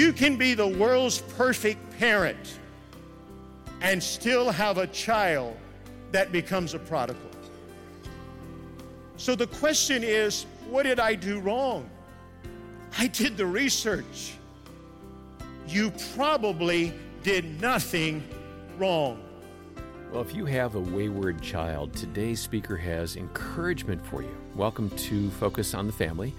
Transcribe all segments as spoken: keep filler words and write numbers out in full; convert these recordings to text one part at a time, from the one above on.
You can be the world's perfect parent and still have a child that becomes a prodigal. So the question is, what did I do wrong? I did the research. You probably did nothing wrong. Well, if you have a wayward child, today's speaker has encouragement for you. Welcome to Focus on the Family.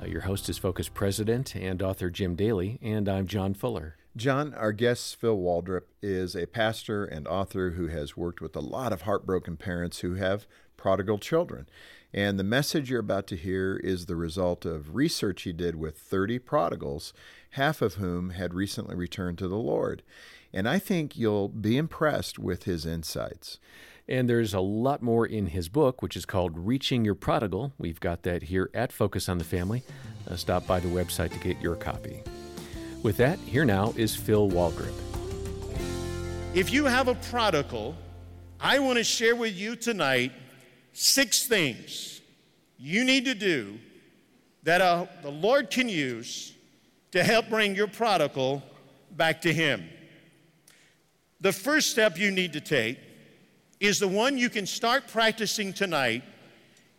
Uh, your host is Focus President and author Jim Daly, and I'm John Fuller. John, our guest, Phil Waldrep, is a pastor and author who has worked with a lot of heartbroken parents who have prodigal children. And the message you're about to hear is the result of research he did with thirty prodigals, half of whom had recently returned to the Lord. And I think you'll be impressed with his insights. And there's a lot more in his book, which is called Reaching Your Prodigal. We've got that here at Focus on the Family. Uh, stop by the website to get your copy. With that, here now is Phil Waldrep. If you have a prodigal, I want to share with you tonight six things you need to do that uh, the Lord can use to help bring your prodigal back to Him. The first step you need to take is the one you can start practicing tonight.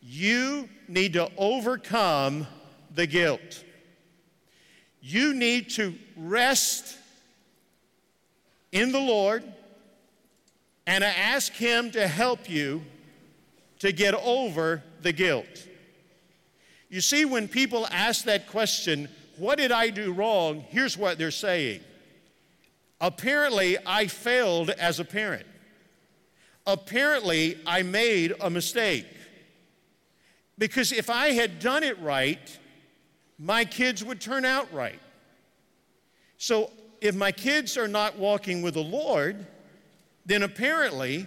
You need to overcome the guilt. You need to rest in the Lord and ask Him to help you to get over the guilt. You see, when people ask that question, what did I do wrong? Here's what they're saying. Apparently, I failed as a parent. Apparently, I made a mistake. Because if I had done it right, my kids would turn out right. So if my kids are not walking with the Lord, then apparently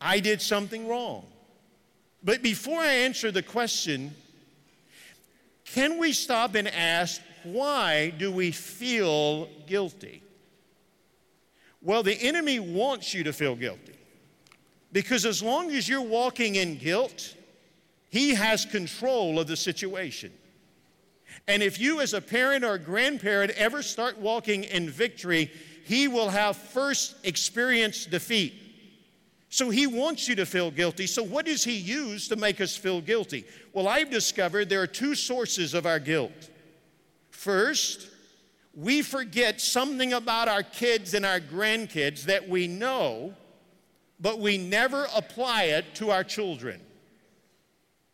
I did something wrong. But before I answer the question, can we stop and ask, why do we feel guilty? Well, the enemy wants you to feel guilty, because as long as you're walking in guilt, he has control of the situation. And if you as a parent or a grandparent ever start walking in victory, he will have first experienced defeat. So he wants you to feel guilty. So what does he use to make us feel guilty? Well, I've discovered there are two sources of our guilt. First, we forget something about our kids and our grandkids that we know, but we never apply it to our children.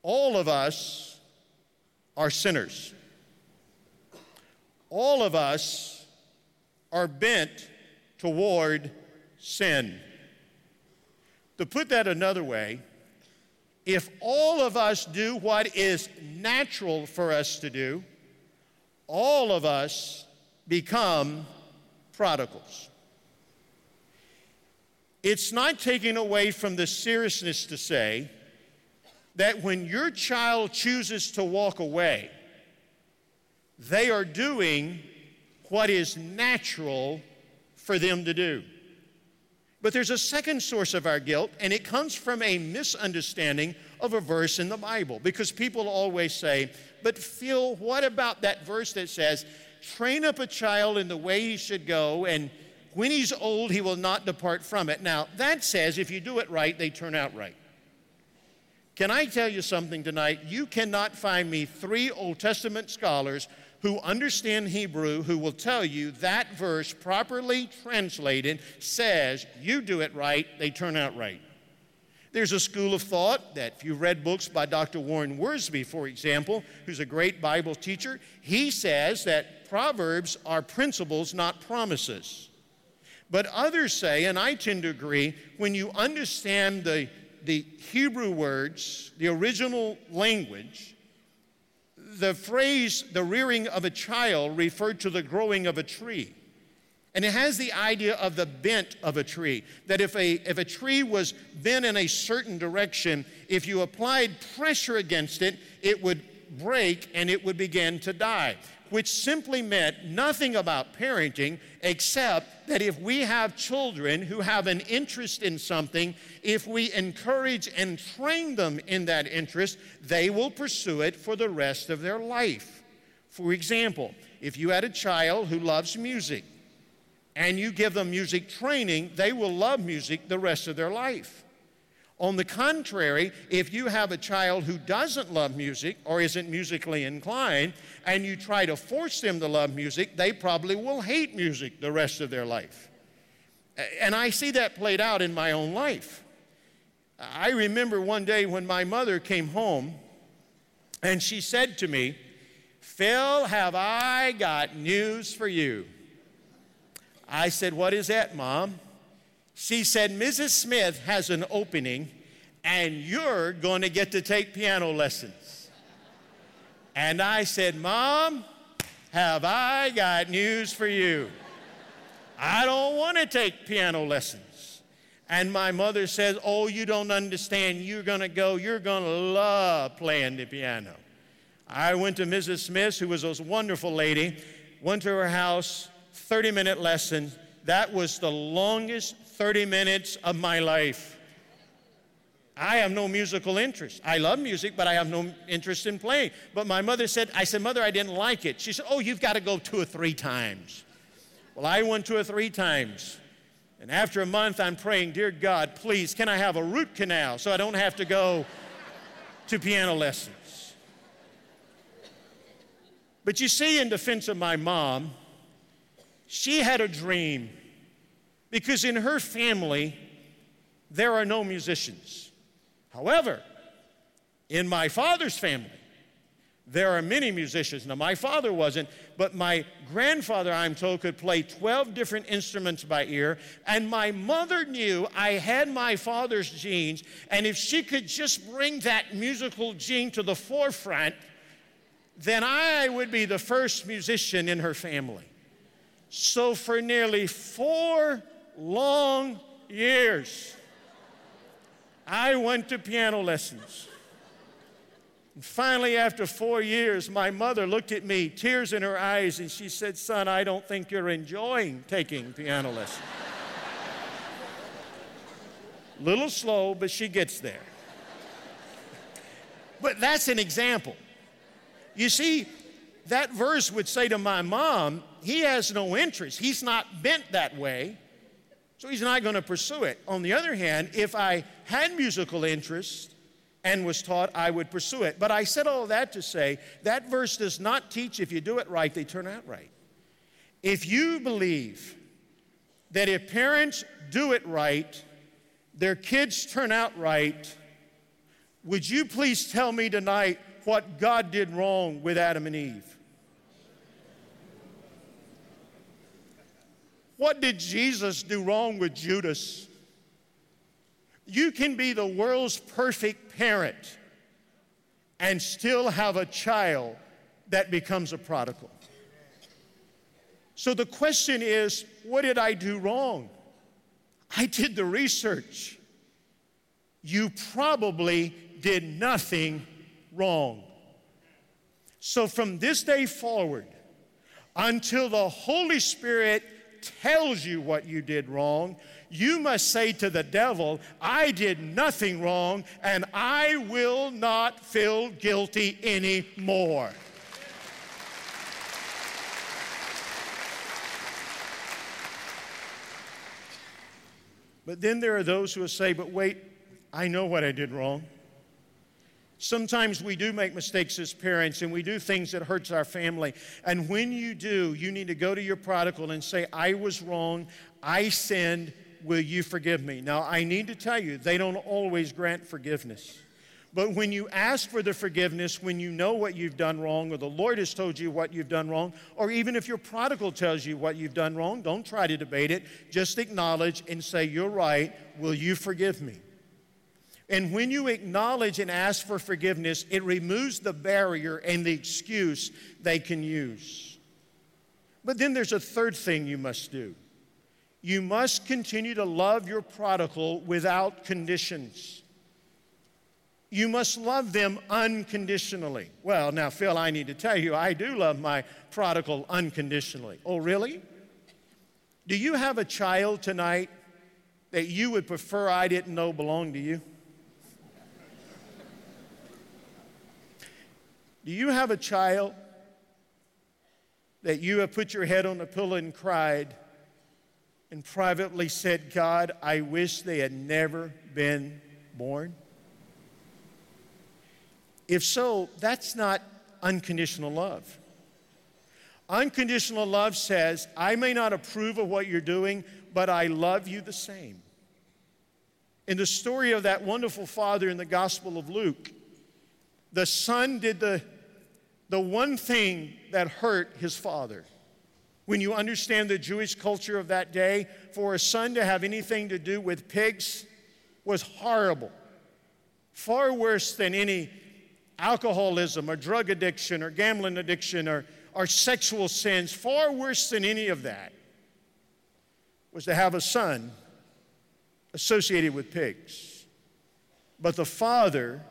All of us are sinners. All of us are bent toward sin. To put that another way, if all of us do what is natural for us to do, all of us become prodigals. It's not taking away from the seriousness to say that when your child chooses to walk away, they are doing what is natural for them to do. But there's a second source of our guilt, and it comes from a misunderstanding of a verse in the Bible, because people always say, but Phil, what about that verse that says, train up a child in the way he should go, and when he's old, he will not depart from it. Now, that says if you do it right, they turn out right. Can I tell you something tonight? You cannot find me three Old Testament scholars who understand Hebrew, who will tell you that verse properly translated says, you do it right, they turn out right. There's a school of thought that if you read books by Doctor Warren Wiersbe, for example, who's a great Bible teacher, he says that Proverbs are principles, not promises. But others say, and I tend to agree, when you understand the, the Hebrew words, the original language, the phrase, the rearing of a child, referred to the growing of a tree. And it has the idea of the bent of a tree, that if a, if a tree was bent in a certain direction, if you applied pressure against it, it would break and it would begin to die, which simply meant nothing about parenting except that if we have children who have an interest in something, if we encourage and train them in that interest, they will pursue it for the rest of their life. For example, if you had a child who loves music and you give them music training, they will love music the rest of their life. On the contrary, if you have a child who doesn't love music or isn't musically inclined, and you try to force them to love music, they probably will hate music the rest of their life. And I see that played out in my own life. I remember one day when my mother came home, and she said to me, "Phil, have I got news for you?" I said, "What is that, Mom?" She said, "Missus Smith has an opening, and you're going to get to take piano lessons." And I said, "Mom, have I got news for you. I don't want to take piano lessons." And my mother says, "Oh, you don't understand. You're going to go, you're going to love playing the piano." I went to Missus Smith, who was a wonderful lady, went to her house, thirty-minute lesson. That was the longest thirty minutes of my life. I have no musical interest. I love music, but I have no interest in playing. But my mother said, I said, "Mother, I didn't like it." She said, "Oh, you've got to go two or three times." Well, I went two or three times. And after a month, I'm praying, "Dear God, please, can I have a root canal so I don't have to go to piano lessons?" But you see, in defense of my mom, she had a dream. Because in her family, there are no musicians. However, in my father's family, there are many musicians. Now, my father wasn't, but my grandfather, I'm told, could play twelve different instruments by ear. And my mother knew I had my father's genes, and if she could just bring that musical gene to the forefront, then I would be the first musician in her family. So for nearly four long years, I went to piano lessons. And finally, after four years, my mother looked at me, tears in her eyes, and she said, "Son, I don't think you're enjoying taking piano lessons." Little slow, but she gets there. But that's an example. You see, that verse would say to my mom, he has no interest. He's not bent that way, so he's not going to pursue it. On the other hand, if I had musical interest and was taught, I would pursue it. But I said all that to say that verse does not teach if you do it right, they turn out right. If you believe that if parents do it right, their kids turn out right, would you please tell me tonight what God did wrong with Adam and Eve? What did Jesus do wrong with Judas? You can be the world's perfect parent and still have a child that becomes a prodigal. So the question is, what did I do wrong? I did the research. You probably did nothing wrong. So from this day forward, until the Holy Spirit tells you what you did wrong, you must say to the devil, "I did nothing wrong, and I will not feel guilty anymore." But then there are those who will say, "But wait, I know what I did wrong." Sometimes we do make mistakes as parents, and we do things that hurts our family. And when you do, you need to go to your prodigal and say, "I was wrong. I sinned. Will you forgive me?" Now, I need to tell you, they don't always grant forgiveness. But when you ask for the forgiveness, when you know what you've done wrong, or the Lord has told you what you've done wrong, or even if your prodigal tells you what you've done wrong, don't try to debate it. Just acknowledge and say, "You're right. Will you forgive me?" And when you acknowledge and ask for forgiveness, it removes the barrier and the excuse they can use. But then there's a third thing you must do. You must continue to love your prodigal without conditions. You must love them unconditionally. "Well, now, Phil, I need to tell you, I do love my prodigal unconditionally." Oh, really? Do you have a child tonight that you would prefer I didn't know belonged to you? Do you have a child that you have put your head on the pillow and cried and privately said, God, I wish they had never been born? If so, that's not unconditional love. Unconditional love says, I may not approve of what you're doing, but I love you the same. In the story of that wonderful father in the Gospel of Luke, the son did the, the one thing that hurt his father. When you understand the Jewish culture of that day, for a son to have anything to do with pigs was horrible, far worse than any alcoholism or drug addiction or gambling addiction or, or sexual sins. Far worse than any of that was to have a son associated with pigs. But the father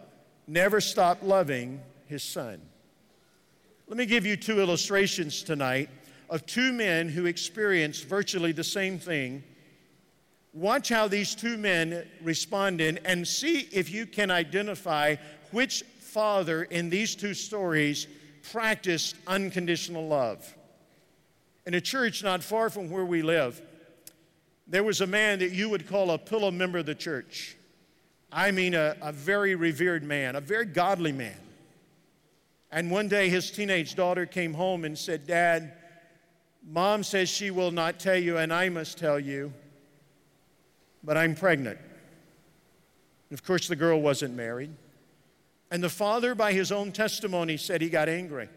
never stopped loving his son. Let me give you two illustrations tonight of two men who experienced virtually the same thing. Watch how these two men responded and see if you can identify which father in these two stories practiced unconditional love. In a church not far from where we live, there was a man that you would call a pillow member of the church. I mean a, a very revered man, a very godly man. And one day his teenage daughter came home and said, Dad, Mom says she will not tell you, and I must tell you, but I'm pregnant. And of course, the girl wasn't married. And the father, by his own testimony, said he got angry.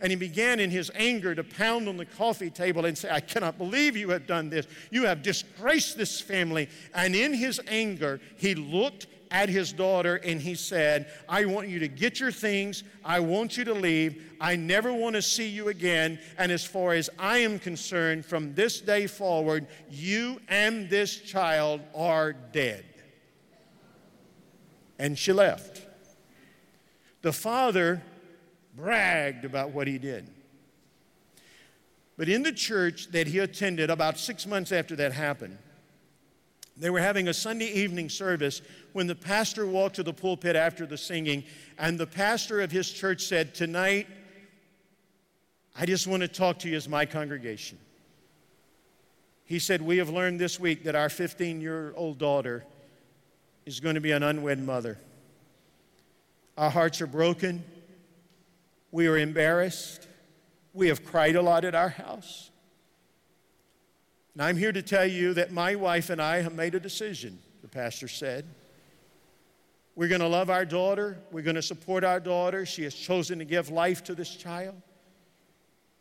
And he began in his anger to pound on the coffee table and say, I cannot believe you have done this. You have disgraced this family. And in his anger, he looked at his daughter and he said, I want you to get your things. I want you to leave. I never want to see you again. And as far as I am concerned, from this day forward, you and this child are dead. And she left. The father bragged about what he did. But in the church that he attended, about six months after that happened, they were having a Sunday evening service when the pastor walked to the pulpit after the singing, and the pastor of his church said, tonight, I just want to talk to you as my congregation. He said, we have learned this week that our fifteen-year-old daughter is going to be an unwed mother. Our hearts are broken. We are embarrassed. We have cried a lot at our house. And I'm here to tell you that my wife and I have made a decision, the pastor said. We're going to love our daughter. We're going to support our daughter. She has chosen to give life to this child.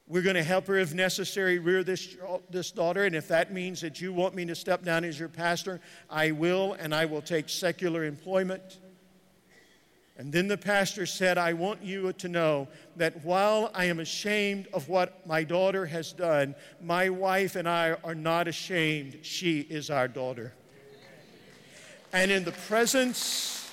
We're going to help her, if necessary, rear this, this daughter. And if that means that you want me to step down as your pastor, I will, and I will take secular employment. And then the pastor said, I want you to know that while I am ashamed of what my daughter has done, my wife and I are not ashamed. She is our daughter. And in the presence,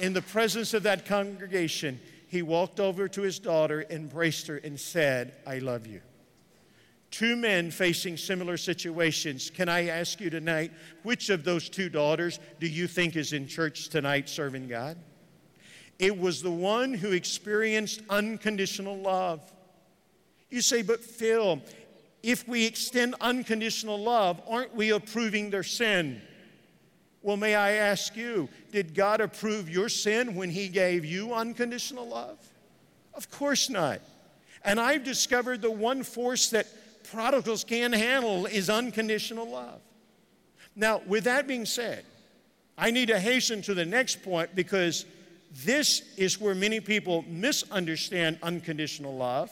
in the presence of that congregation, he walked over to his daughter, embraced her, and said, I love you. Two men facing similar situations. Can I ask you tonight, which of those two daughters do you think is in church tonight serving God? It was the one who experienced unconditional love. You say, but Phil, if we extend unconditional love, aren't we approving their sin? Well, may I ask you, did God approve your sin when he gave you unconditional love? Of course not. And I've discovered the one force that prodigals can't handle is unconditional love. Now, with that being said, I need to hasten to the next point, because this is where many people misunderstand unconditional love,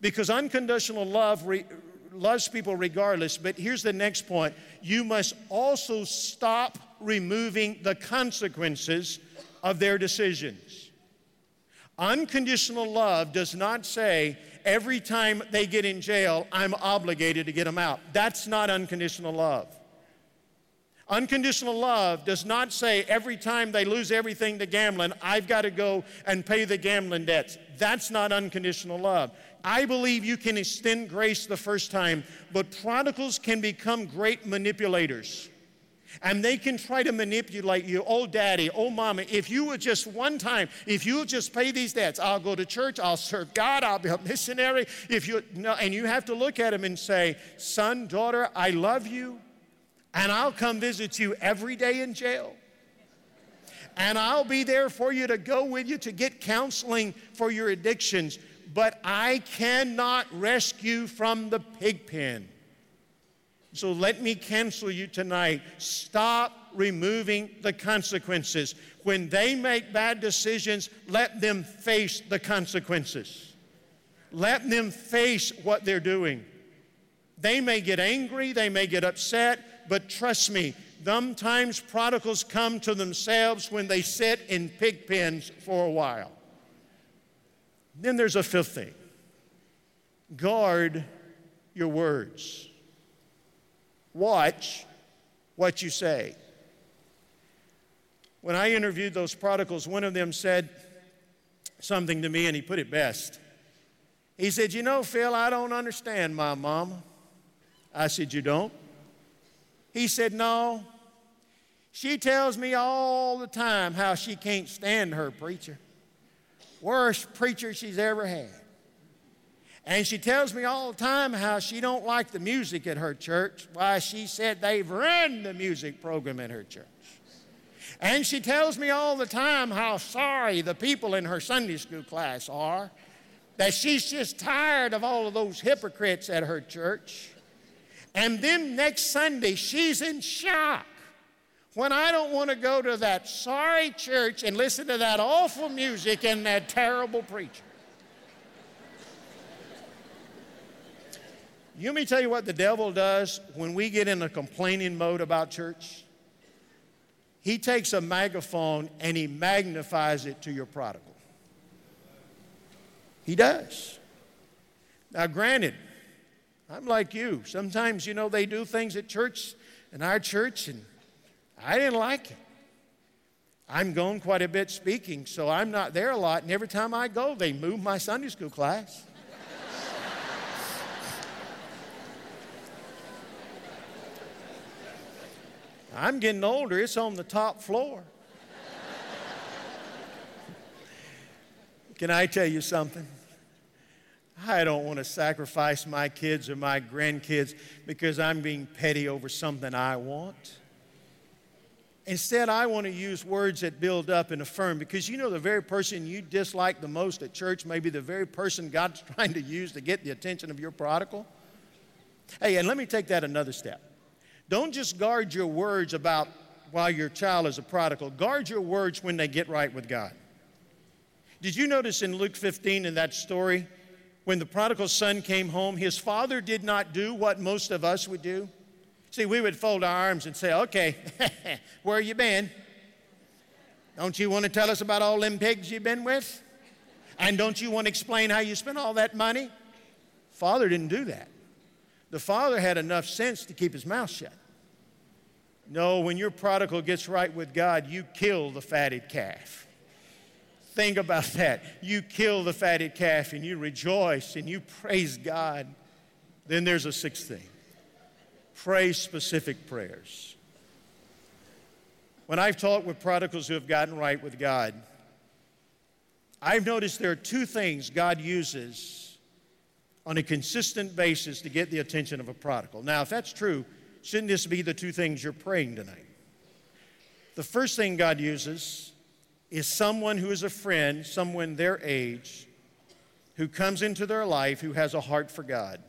because unconditional love re- loves people regardless. But here's the next point. You must also stop removing the consequences of their decisions. Unconditional love does not say every time they get in jail, I'm obligated to get them out. That's not unconditional love. Unconditional love does not say every time they lose everything to gambling, I've got to go and pay the gambling debts. That's not unconditional love. I believe you can extend grace the first time, but prodigals can become great manipulators. And they can try to manipulate you. Oh, Daddy, oh, Mama, if you would just one time, if you would just pay these debts, I'll go to church, I'll serve God, I'll be a missionary. If you no, and you have to look at them and say, son, daughter, I love you, and I'll come visit you every day in jail. And I'll be there for you to go with you to get counseling for your addictions. But I cannot rescue from the pig pen. So let me cancel you tonight. Stop removing the consequences. When they make bad decisions, let them face the consequences. Let them face what they're doing. They may get angry, they may get upset, but trust me, sometimes prodigals come to themselves when they sit in pig pens for a while. Then there's a fifth thing. Guard your words. Watch what you say. When I interviewed those prodigals, one of them said something to me, and he put it best. He said, you know, Phil, I don't understand my mama. I said, you don't? He said, no. She tells me all the time how she can't stand her preacher. Worst preacher she's ever had. And she tells me all the time how she don't like the music at her church. Why, she said they've ruined the music program at her church. And she tells me all the time how sorry the people in her Sunday school class are, that she's just tired of all of those hypocrites at her church. And then next Sunday, she's in shock when I don't want to go to that sorry church and listen to that awful music and that terrible preacher. You want me to tell you what the devil does when we get in a complaining mode about church? He takes a megaphone and he magnifies it to your prodigal. He does. Now, granted, I'm like you. Sometimes, you know, they do things at church, in our church, and I didn't like it. I'm gone quite a bit speaking, so I'm not there a lot, and every time I go, they move my Sunday school class. I'm getting older. It's on the top floor. Can I tell you something? I don't want to sacrifice my kids or my grandkids because I'm being petty over something I want. Instead, I want to use words that build up and affirm, because you know the very person you dislike the most at church may be the very person God's trying to use to get the attention of your prodigal. Hey, and let me take that another step. Don't just guard your words about while your child is a prodigal. Guard your words when they get right with God. Did you notice in Luke fifteen in that story, when the prodigal son came home, his father did not do what most of us would do? See, we would fold our arms and say, okay, where you been? Don't you want to tell us about all them pigs you've been with? And don't you want to explain how you spent all that money? Father didn't do that. The father had enough sense to keep his mouth shut. No, when your prodigal gets right with God, you kill the fatted calf. Think about that. You kill the fatted calf and you rejoice and you praise God. Then there's a sixth thing. Pray specific prayers. When I've talked with prodigals who have gotten right with God, I've noticed there are two things God uses on a consistent basis to get the attention of a prodigal. Now, if that's true, shouldn't this be the two things you're praying tonight? The first thing God uses is someone who is a friend, someone their age, who comes into their life who has a heart for God.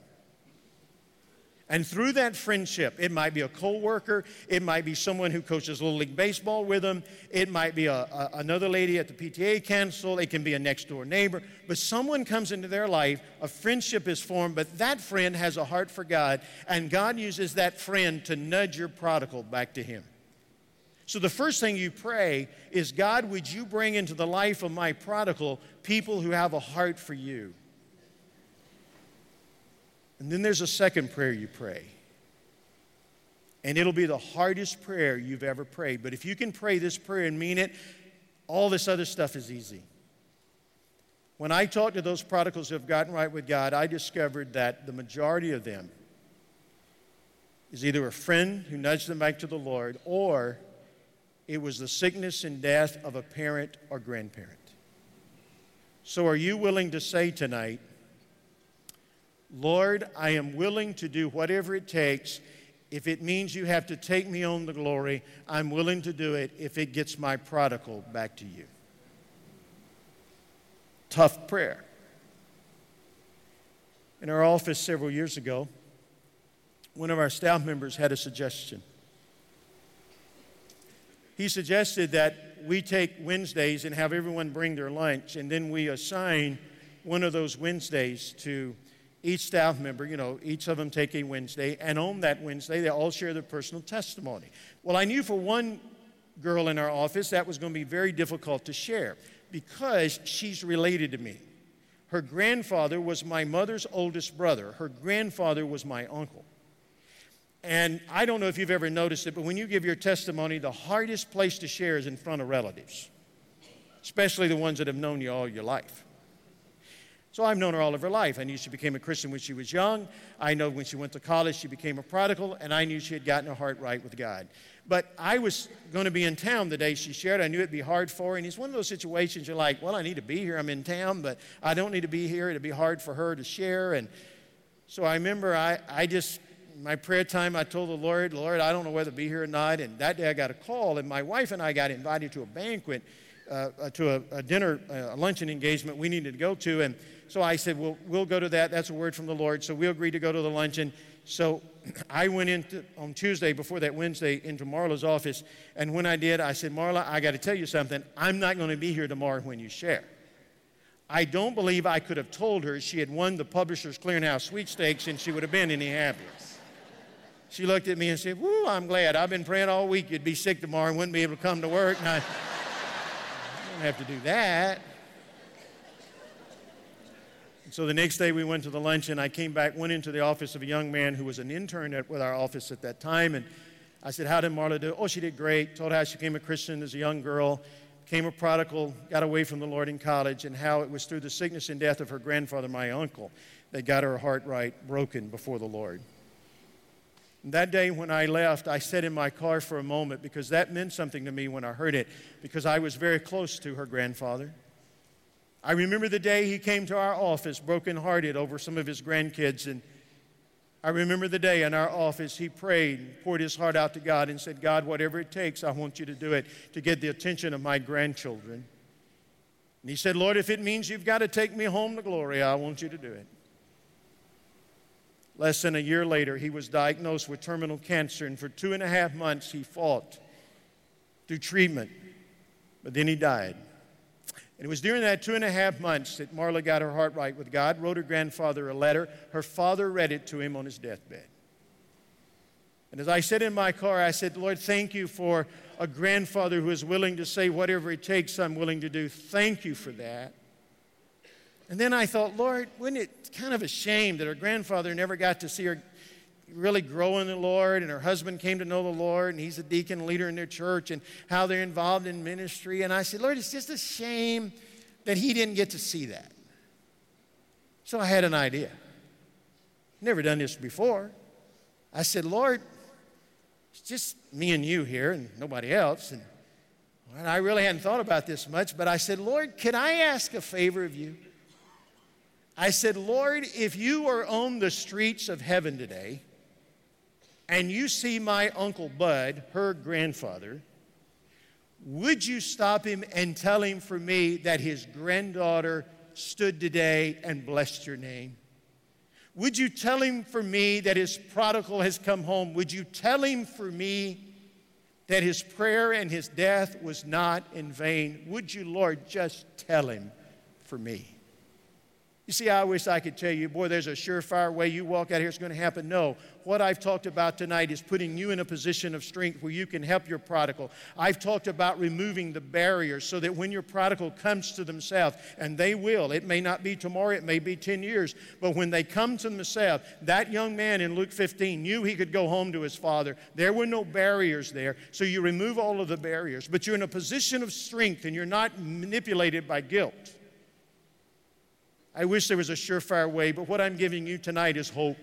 And through that friendship, it might be a co-worker, it might be someone who coaches Little League Baseball with them, it might be a, a, another lady at the P T A council, it can be a next-door neighbor, but someone comes into their life, a friendship is formed, but that friend has a heart for God, and God uses that friend to nudge your prodigal back to Him. So the first thing you pray is, God, would you bring into the life of my prodigal people who have a heart for you? And then there's a second prayer you pray. And it'll be the hardest prayer you've ever prayed. But if you can pray this prayer and mean it, all this other stuff is easy. When I talked to those prodigals who have gotten right with God, I discovered that the majority of them, is either a friend who nudged them back to the Lord, or it was the sickness and death of a parent or grandparent. So are you willing to say tonight, Lord, I am willing to do whatever it takes. If it means you have to take me on the glory, I'm willing to do it if it gets my prodigal back to you. Tough prayer. In our office several years ago, one of our staff members had a suggestion. He suggested that we take Wednesdays and have everyone bring their lunch, and then we assign one of those Wednesdays to each staff member. You know, each of them take a Wednesday, and on that Wednesday, they all share their personal testimony. Well, I knew for one girl in our office that was going to be very difficult to share because she's related to me. Her grandfather was my mother's oldest brother. Her grandfather was my uncle. And I don't know if you've ever noticed it, but when you give your testimony, the hardest place to share is in front of relatives, especially the ones that have known you all your life. So I've known her all of her life. I knew she became a Christian when she was young. I know when she went to college, she became a prodigal, and I knew she had gotten her heart right with God. But I was going to be in town the day she shared. I knew it'd be hard for her, and it's one of those situations you're like, well, I need to be here. I'm in town, but I don't need to be here. It'd be hard for her to share. And so I remember I, I just... my prayer time, I told the Lord, Lord, I don't know whether to be here or not. And that day I got a call, and my wife and I got invited to a banquet, uh, to a, a dinner, a luncheon engagement we needed to go to. And so I said, well, we'll go to that. That's a word from the Lord. So we agreed to go to the luncheon. So I went into on Tuesday before that Wednesday into Marla's office. And when I did, I said, Marla, I got to tell you something. I'm not going to be here tomorrow when you share. I don't believe I could have told her she had won the Publishers Clearinghouse sweepstakes and she would have been any happier. She looked at me and said, woo, I'm glad. I've been praying all week you'd be sick tomorrow and wouldn't be able to come to work. And I, I don't have to do that. And so the next day we went to the luncheon. I came back, went into the office of a young man who was an intern at, with our office at that time. And I said, how did Marla do? Oh, she did great. Told her how she became a Christian as a young girl, became a prodigal, got away from the Lord in college, and how it was through the sickness and death of her grandfather, my uncle, that got her heart right, broken before the Lord. That day when I left, I sat in my car for a moment because that meant something to me when I heard it, because I was very close to her grandfather. I remember the day he came to our office brokenhearted over some of his grandkids, and I remember the day in our office he prayed and poured his heart out to God and said, God, whatever it takes, I want you to do it to get the attention of my grandchildren. And he said, Lord, if it means you've got to take me home to glory, I want you to do it. Less than a year later, he was diagnosed with terminal cancer, and for two and a half months, he fought through treatment, but then he died. And it was during that two and a half months that Marla got her heart right with God, wrote her grandfather a letter. Her father read it to him on his deathbed. And as I sat in my car, I said, Lord, thank you for a grandfather who is willing to say whatever it takes I'm willing to do. Thank you for that. And then I thought, Lord, wouldn't it kind of a shame that her grandfather never got to see her really grow in the Lord, and her husband came to know the Lord, and he's a deacon leader in their church, and how they're involved in ministry. And I said, Lord, it's just a shame that he didn't get to see that. So I had an idea. Never done this before. I said, Lord, it's just me and you here and nobody else. And I really hadn't thought about this much, but I said, Lord, can I ask a favor of you? I said, Lord, if you are on the streets of heaven today and you see my Uncle Bud, her grandfather, would you stop him and tell him for me that his granddaughter stood today and blessed your name? Would you tell him for me that his prodigal has come home? Would you tell him for me that his prayer and his death was not in vain? Would you, Lord, just tell him for me? You see, I wish I could tell you, boy, there's a surefire way you walk out here, it's going to happen. No, what I've talked about tonight is putting you in a position of strength where you can help your prodigal. I've talked about removing the barriers so that when your prodigal comes to themselves, and they will, it may not be tomorrow, it may be ten years, but when they come to themselves, that young man in Luke fifteen knew he could go home to his father. There were no barriers there, so you remove all of the barriers, but you're in a position of strength and you're not manipulated by guilt. I wish there was a surefire way, but what I'm giving you tonight is hope.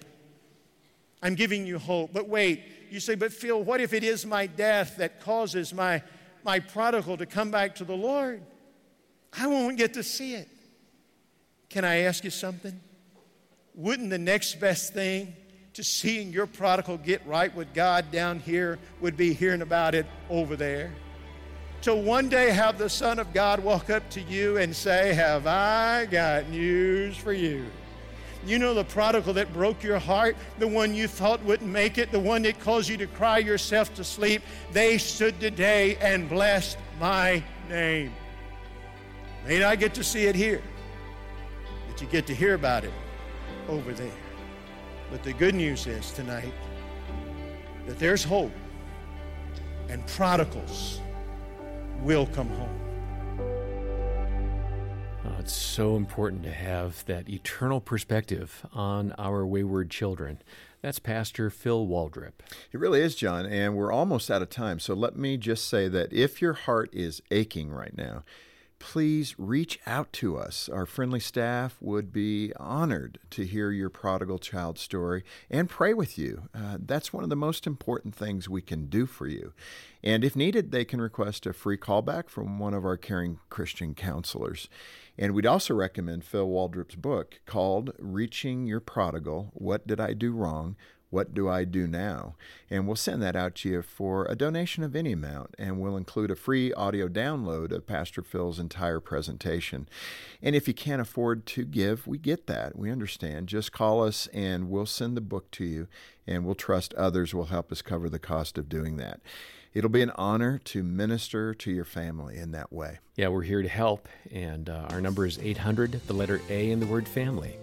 I'm giving you hope. But wait, you say, but Phil, what if it is my death that causes my, my prodigal to come back to the Lord? I won't get to see it. Can I ask you something? Wouldn't the next best thing to seeing your prodigal get right with God down here would be hearing about it over there? To one day have the Son of God walk up to you and say, have I got news for you? You know the prodigal that broke your heart, the one you thought wouldn't make it, the one that caused you to cry yourself to sleep, they stood today and blessed my name. May not get to see it here, but you get to hear about it over there. But the good news is tonight that there's hope, and prodigals will come home. Oh, it's so important to have that eternal perspective on our wayward children. That's Pastor Phil Waldrep. It really is, John, and we're almost out of time. So let me just say that if your heart is aching right now, please reach out to us. Our friendly staff would be honored to hear your prodigal child story and pray with you. Uh, that's one of the most important things we can do for you. And if needed, they can request a free callback from one of our caring Christian counselors. And we'd also recommend Phil Waldrep's book called Reaching Your Prodigal, What Did I Do Wrong? What Do I Do Now? And we'll send that out to you for a donation of any amount, and we'll include a free audio download of Pastor Phil's entire presentation. And if you can't afford to give, we get that. We understand. Just call us, and we'll send the book to you, and we'll trust others will help us cover the cost of doing that. It'll be an honor to minister to your family in that way. Yeah, we're here to help, and uh, our number is eight hundred, the letter A in the word family.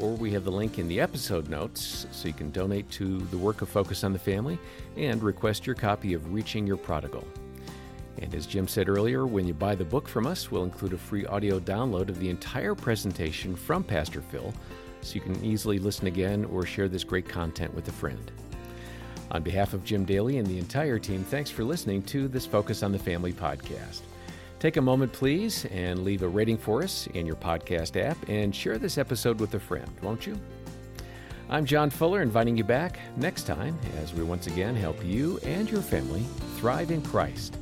Or we have the link in the episode notes so you can donate to the work of Focus on the Family and request your copy of Reaching Your Prodigal. And as Jim said earlier, when you buy the book from us, we'll include a free audio download of the entire presentation from Pastor Phil so you can easily listen again or share this great content with a friend. On behalf of Jim Daly and the entire team, thanks for listening to this Focus on the Family podcast. Take a moment, please, and leave a rating for us in your podcast app and share this episode with a friend, won't you? I'm John Fuller, inviting you back next time as we once again help you and your family thrive in Christ.